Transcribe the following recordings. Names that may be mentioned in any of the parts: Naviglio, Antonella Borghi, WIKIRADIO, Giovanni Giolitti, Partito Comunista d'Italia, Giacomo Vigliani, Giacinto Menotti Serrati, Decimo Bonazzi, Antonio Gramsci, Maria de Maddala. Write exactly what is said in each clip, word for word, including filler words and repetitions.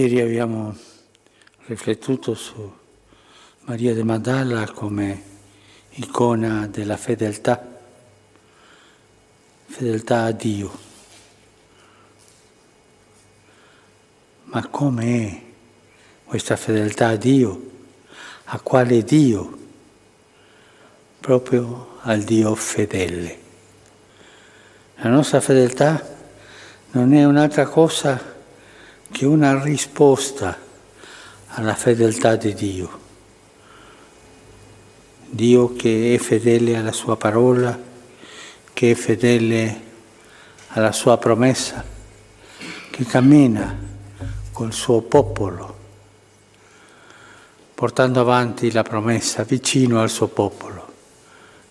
Ieri abbiamo riflettuto su Maria de Maddala come icona della fedeltà, fedeltà a Dio. Ma com'è questa fedeltà a Dio? A quale Dio? Proprio al Dio fedele. La nostra fedeltà non è un'altra cosa che una risposta alla fedeltà di Dio. Dio che è fedele alla sua parola, che è fedele alla sua promessa, che cammina col suo popolo, portando avanti la promessa vicino al suo popolo,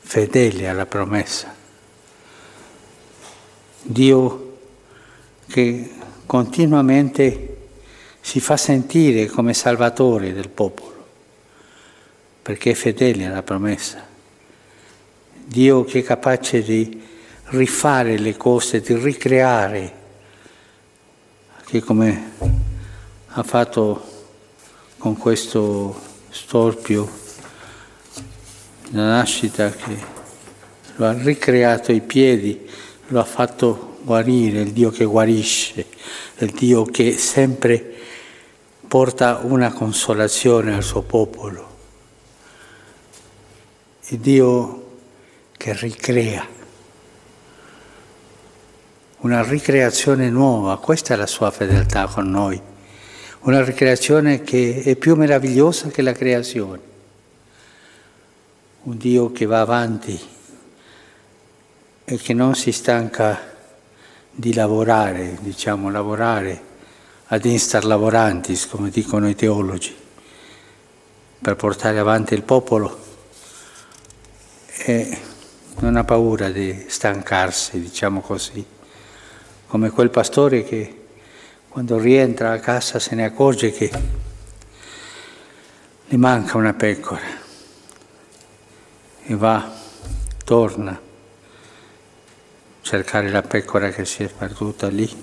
fedele alla promessa. Dio che continuamente si fa sentire come salvatore del popolo, perché è fedele alla promessa. Dio che è capace di rifare le cose, di ricreare, che come ha fatto con questo storpio, la nascita, che lo ha ricreato i piedi, lo ha fatto guarire, il Dio che guarisce, il Dio che sempre porta una consolazione al suo popolo, il Dio che ricrea, una ricreazione nuova. Questa è la sua fedeltà con noi, una ricreazione che è più meravigliosa che la creazione, un Dio che va avanti e che non si stanca di lavorare, diciamo lavorare, ad instar lavorantis, come dicono i teologi, per portare avanti il popolo, e non ha paura di stancarsi, diciamo così, come quel pastore che quando rientra a casa se ne accorge che gli manca una pecora e va, torna, cercare la pecora che si è perduta lì. Il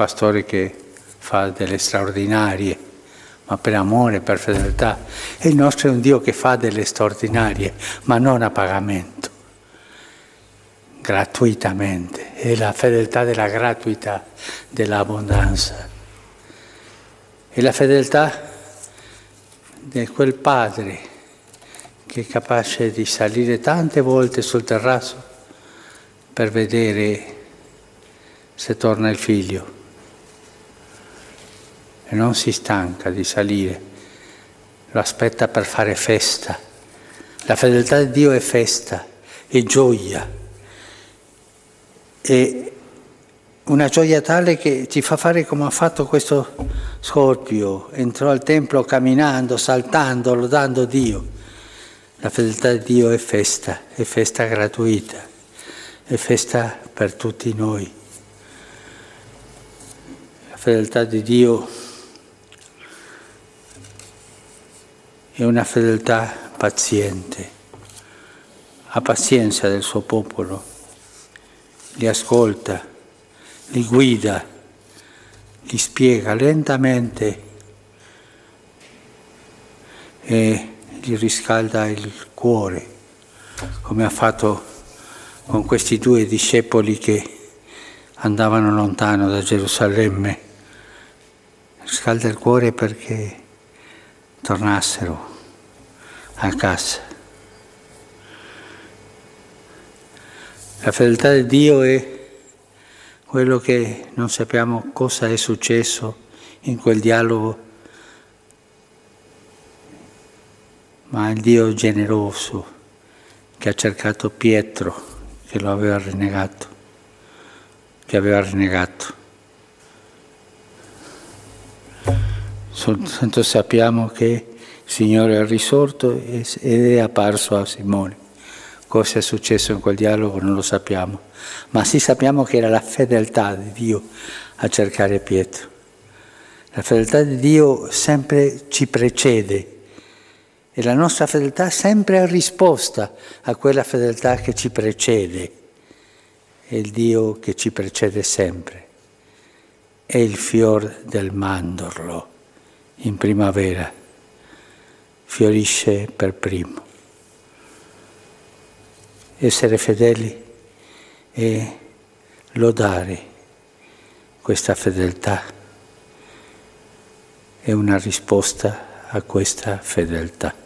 pastore che fa delle straordinarie, ma per amore, per fedeltà. E il nostro è un Dio che fa delle straordinarie, ma non a pagamento, gratuitamente. È la fedeltà della gratuità, dell'abbondanza. È la fedeltà di quel padre che è capace di salire tante volte sul terrazzo per vedere se torna il figlio, e non si stanca di salire, lo aspetta per fare festa. La fedeltà di Dio è festa, è gioia, è una gioia tale che ci fa fare come ha fatto questo scorpio: entrò al tempio camminando, saltando, lodando Dio. La fedeltà di Dio è festa, è festa gratuita, è festa per tutti noi. La fedeltà di Dio è una fedeltà paziente, ha pazienza del suo popolo, li ascolta, li guida, li spiega lentamente e gli riscalda il cuore, come ha fatto con questi due discepoli che andavano lontano da Gerusalemme. Riscalda il cuore perché tornassero a casa. La fedeltà di Dio è quello che non sappiamo cosa è successo in quel dialogo, ma il Dio generoso che ha cercato Pietro, che lo aveva rinnegato, che aveva rinnegato. Soltanto sappiamo che il Signore è risorto ed è apparso a Simone. Cosa è successo in quel dialogo non lo sappiamo, ma sì sappiamo che era la fedeltà di Dio a cercare Pietro. La fedeltà di Dio sempre ci precede, e la nostra fedeltà sempre è risposta a quella fedeltà che ci precede. È il Dio che ci precede sempre. è il fior del mandorlo in primavera, fiorisce per primo. Essere fedeli e lodare questa fedeltà è una risposta a questa fedeltà.